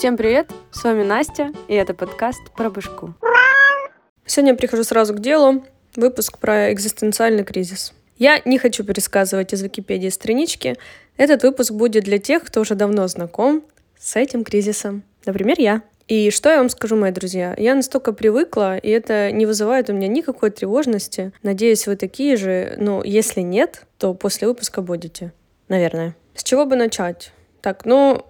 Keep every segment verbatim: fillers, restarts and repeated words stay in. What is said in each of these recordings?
Всем привет, с вами Настя, и это подкаст про башку. Сегодня я прихожу сразу к делу, выпуск про экзистенциальный кризис. Я не хочу пересказывать из Википедии странички, этот выпуск будет для тех, кто уже давно знаком с этим кризисом, например, я. И что я вам скажу, мои друзья? Я настолько привыкла, и это не вызывает у меня никакой тревожности. Надеюсь, вы такие же, но если нет, то после выпуска будете, наверное. С чего бы начать? Так, ну,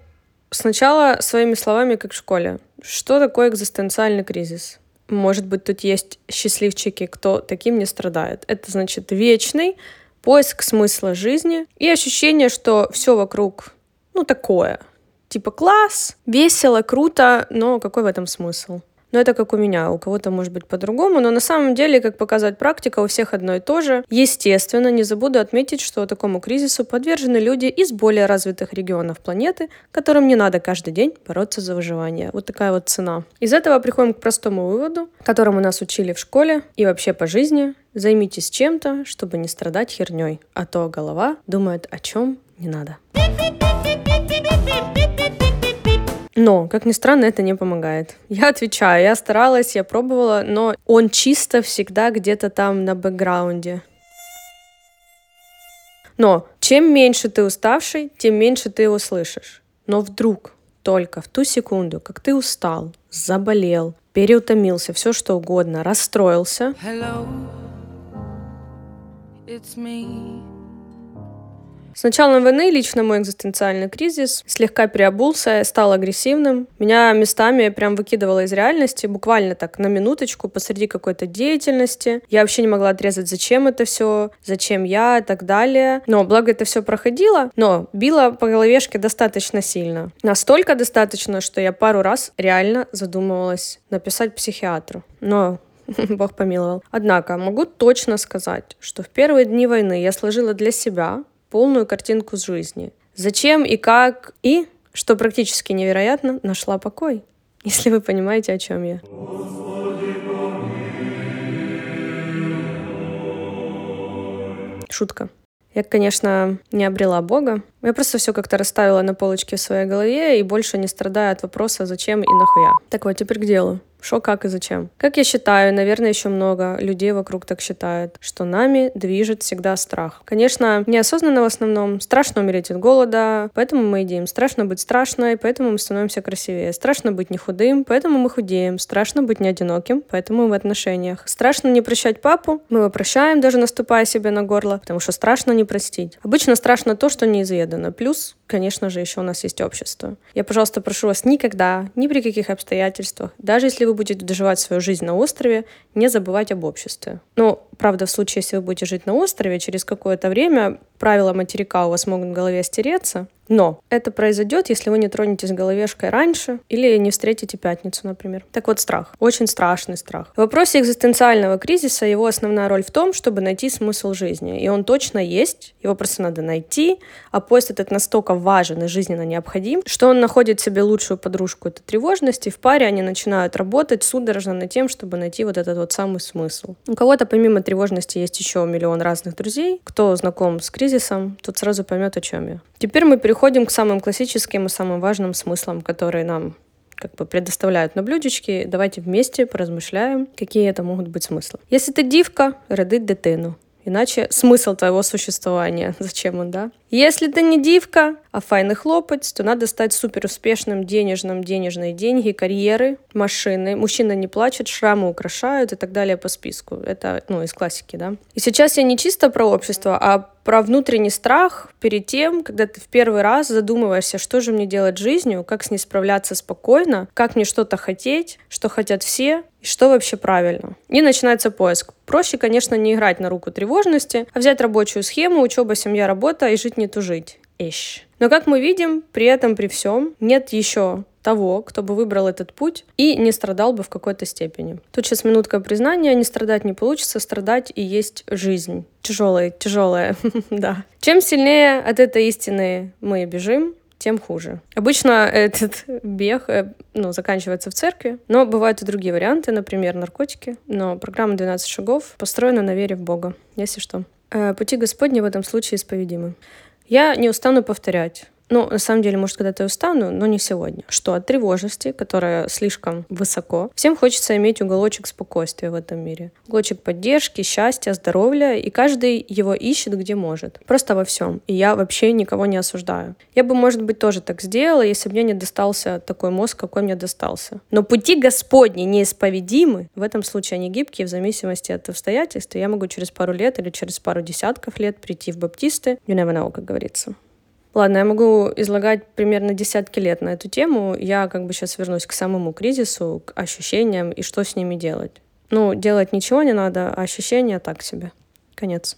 сначала своими словами, как в школе. Что такое экзистенциальный кризис? Может быть, тут есть счастливчики, кто таким не страдает. Это значит вечный поиск смысла жизни и ощущение, что все вокруг, ну, такое. Типа класс, весело, круто, но какой в этом смысл? Но это как у меня, у кого-то может быть по-другому, но на самом деле, как показывает практика, у всех одно и то же. Естественно, не забуду отметить, что такому кризису подвержены люди из более развитых регионов планеты, которым не надо каждый день бороться за выживание. Вот такая вот цена. Из этого приходим к простому выводу, которому нас учили в школе и вообще по жизни. Займитесь чем-то, чтобы не страдать херней, а то голова думает, о чем не надо. Но, как ни странно, это не помогает. Я отвечаю, я старалась, я пробовала, но он чисто всегда где-то там на бэкграунде. Но чем меньше ты уставший, тем меньше ты его слышишь. Но вдруг, только в ту секунду, как ты устал, заболел, переутомился, все что угодно, расстроился. Hello, it's me. С началом войны лично мой экзистенциальный кризис слегка переобулся, стал агрессивным. Меня местами прям выкидывало из реальности, буквально так, на минуточку, посреди какой-то деятельности. Я вообще не могла отрезать, зачем это все, зачем я и так далее. Но, благо, это все проходило, но било по головешке достаточно сильно. Настолько достаточно, что я пару раз реально задумывалась написать психиатру. Но... Бог помиловал. Однако, могу точно сказать, что в первые дни войны я сложила для себя полную картинку с жизни. Зачем и как, и, что практически невероятно, нашла покой. Если вы понимаете, о чем я. Шутка. Я, конечно, не обрела Бога. Я просто все как-то расставила на полочке в своей голове и больше не страдаю от вопроса «зачем» и «нахуя». Так вот, теперь к делу. Шо, как и зачем? Как я считаю, наверное, еще много людей вокруг так считают, что нами движет всегда страх. Конечно, неосознанно в основном. Страшно умереть от голода, поэтому мы едим. Страшно быть страшной, поэтому мы становимся красивее. Страшно быть не худым, поэтому мы худеем. Страшно быть не одиноким, поэтому мы в отношениях. Страшно не прощать папу, мы его прощаем, даже наступая себе на горло, потому что страшно не простить. Обычно страшно то, что неизведано. Плюс, конечно же, еще у нас есть общество. Я, пожалуйста, прошу вас никогда, ни при каких обстоятельствах, даже если вы вы будете доживать свою жизнь на острове, не забывать об обществе. Но, правда, в случае, если вы будете жить на острове, через какое-то время правила материка у вас могут в голове стереться, но это произойдет, если вы не тронетесь головешкой раньше или не встретите пятницу, например. Так вот, страх. Очень страшный страх. В вопросе экзистенциального кризиса его основная роль в том, чтобы найти смысл жизни. И он точно есть, его просто надо найти, а поиск этот настолько важен и жизненно необходим, что он находит себе лучшую подружку этой тревожности, в паре они начинают работать судорожно над тем, чтобы найти вот этот вот самый смысл. У кого-то помимо тревожности есть еще миллион разных друзей. Кто знаком с кризисом, тот сразу поймет, о чем я. Теперь мы переходим Переходим к самым классическим и самым важным смыслам, которые нам как бы предоставляют на блюдечке. Давайте вместе поразмышляем, какие это могут быть смыслы. Если ты дівка, роди дитину. Иначе смысл твоего существования. Зачем он, да? Если ты не дивка, а файный хлопец, то надо стать суперуспешным, денежным, денежные деньги, карьеры, машины. Мужчина не плачет, шрамы украшают и так далее по списку. Это, ну, из классики, да? И сейчас я не чисто про общество, а про внутренний страх перед тем, когда ты в первый раз задумываешься, что же мне делать с жизнью, как с ней справляться спокойно, как мне что-то хотеть, что хотят все и что вообще правильно. И начинается поиск. Проще, конечно, не играть на руку тревожности, а взять рабочую схему, учеба, семья, работа и жить не тужить. Ищ. Но, как мы видим, при этом, при всем, нет еще того, кто бы выбрал этот путь и не страдал бы в какой-то степени. Тут сейчас минутка признания, не страдать не получится, страдать и есть жизнь. Тяжелая, тяжелая, да. Чем сильнее от этой истины мы бежим, тем хуже. Обычно этот бег, ну, заканчивается в церкви, но бывают и другие варианты, например, наркотики. Но программа «двенадцать шагов» построена на вере в Бога, если что. Пути Господни в этом случае исповедимы. Я не устану повторять. Ну, на самом деле, может, когда-то я устану, но не сегодня. Что от тревожности, которая слишком высоко, всем хочется иметь уголочек спокойствия в этом мире. Уголочек поддержки, счастья, здоровья, и каждый его ищет, где может. Просто во всем. И я вообще никого не осуждаю. Я бы, может быть, тоже так сделала, если бы мне не достался такой мозг, какой мне достался. Но пути Господни неисповедимы. В этом случае они гибкие, в зависимости от обстоятельств. Я могу через пару лет или через пару десятков лет прийти в баптисты. You never know, как говорится. Ладно, я могу излагать примерно десятки лет на эту тему. Я как бы сейчас вернусь к самому кризису, к ощущениям и что с ними делать. Ну, делать ничего не надо, а ощущения так себе. Конец.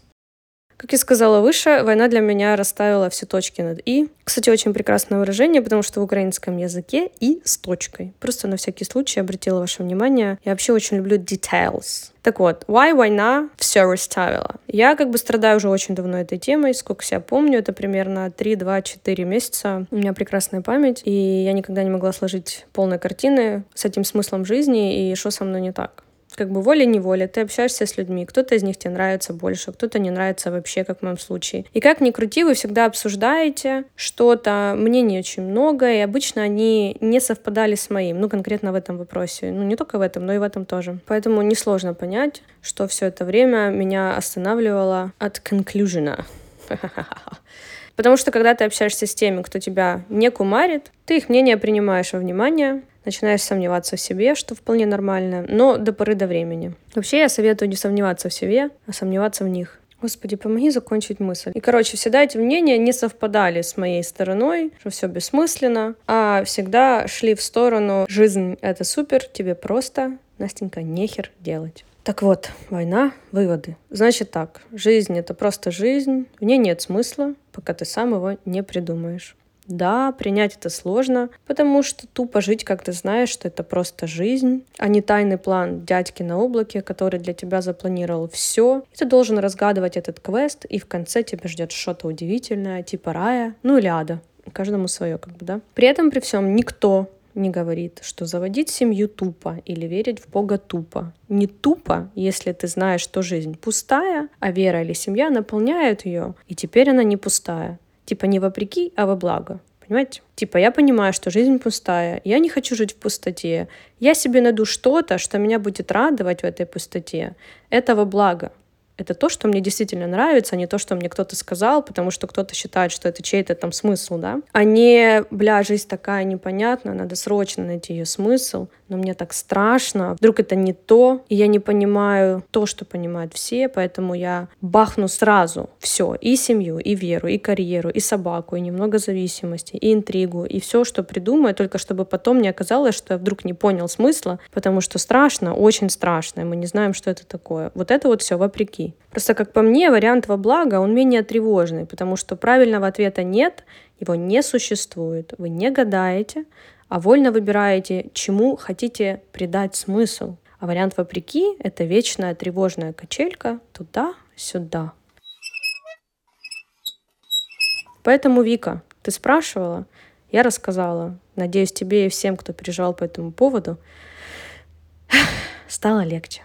Как я сказала выше, война для меня расставила все точки над «и». Кстати, очень прекрасное выражение, потому что в украинском языке «и» с точкой. Просто на всякий случай обратила ваше внимание. Я вообще очень люблю details. Так вот, why война все расставила? Я как бы страдаю уже очень давно этой темой, сколько себя помню, это примерно три, два, четыре месяца. У меня прекрасная память, и я никогда не могла сложить полной картины с этим смыслом жизни и что со мной не так. Как бы волей-неволей ты общаешься с людьми, кто-то из них тебе нравится больше, кто-то не нравится вообще, как в моем случае. И как ни крути, вы всегда обсуждаете что-то, мнений очень много, и обычно они не совпадали с моим, ну конкретно в этом вопросе, ну не только в этом, но и в этом тоже. Поэтому несложно понять, что все это время меня останавливало от конклюжена. Потому что когда ты общаешься с теми, кто тебя не кумарит, ты их мнение принимаешь во внимание, начинаешь сомневаться в себе, что вполне нормально, но до поры до времени. Вообще я советую не сомневаться в себе, а сомневаться в них. Господи, помоги закончить мысль. И, короче, всегда эти мнения не совпадали с моей стороной, что все бессмысленно, а всегда шли в сторону «жизнь — это супер, тебе просто, Настенька, нехер делать». Так вот, война, выводы. Значит так, жизнь — это просто жизнь, в ней нет смысла, пока ты сам его не придумаешь. Да, принять это сложно, потому что тупо жить, как ты знаешь, что это просто жизнь, а не тайный план дядьки на облаке, который для тебя запланировал все. И ты должен разгадывать этот квест, и в конце тебя ждет что-то удивительное, типа рая, ну или ада. Каждому свое, как бы, да. При этом, при всем, никто не говорит, что заводить семью тупо или верить в Бога тупо. Не тупо, если ты знаешь, что жизнь пустая, а вера или семья наполняют ее, и теперь она не пустая. Типа не вопреки, а во благо. Понимаете? Типа я понимаю, что жизнь пустая, я не хочу жить в пустоте, я себе найду что-то, что меня будет радовать в этой пустоте. Это во благо. Это то, что мне действительно нравится, а не то, что мне кто-то сказал, потому что кто-то считает, что это чей-то там смысл, да? А не, бля, жизнь такая непонятная, надо срочно найти ее смысл, но мне так страшно, вдруг это не то, и я не понимаю то, что понимают все, поэтому я бахну сразу все, и семью, и веру, и карьеру, и собаку, и немного зависимости, и интригу, и все, что придумаю, только чтобы потом не оказалось, что я вдруг не понял смысла, потому что страшно, очень страшно, и мы не знаем, что это такое. Вот это вот все вопреки. Просто, как по мне, вариант во благо, он менее тревожный, потому что правильного ответа нет, его не существует. Вы не гадаете, а вольно выбираете, чему хотите придать смысл. А вариант вопреки — это вечная тревожная качелька туда-сюда. Поэтому, Вика, ты спрашивала, я рассказала. Надеюсь, тебе и всем, кто переживал по этому поводу, стало легче.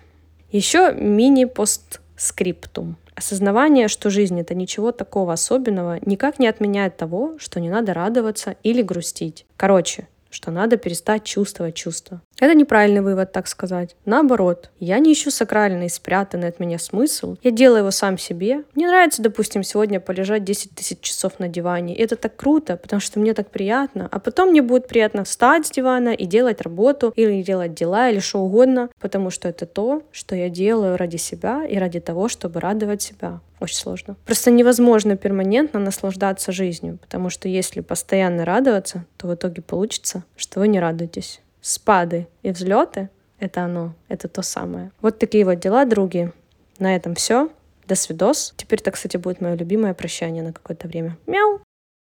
Еще мини-пост скриптум. Осознавание, что жизнь — это ничего такого особенного, никак не отменяет того, что не надо радоваться или грустить. Короче, что надо перестать чувствовать чувства. Это неправильный вывод, так сказать. Наоборот, я не ищу сакральный, спрятанный от меня смысл. Я делаю его сам себе. Мне нравится, допустим, сегодня полежать десять тысяч часов на диване. И это так круто, потому что мне так приятно. А потом мне будет приятно встать с дивана и делать работу, или делать дела, или что угодно, потому что это то, что я делаю ради себя и ради того, чтобы радовать себя. Очень сложно. Просто невозможно перманентно наслаждаться жизнью, потому что если постоянно радоваться, то в итоге получится, что вы не радуетесь. Спады и взлеты — это оно, это то самое. Вот такие вот дела, други. На этом все. До свидос. Теперь-то, кстати, будет мое любимое прощание на какое-то время. Мяу!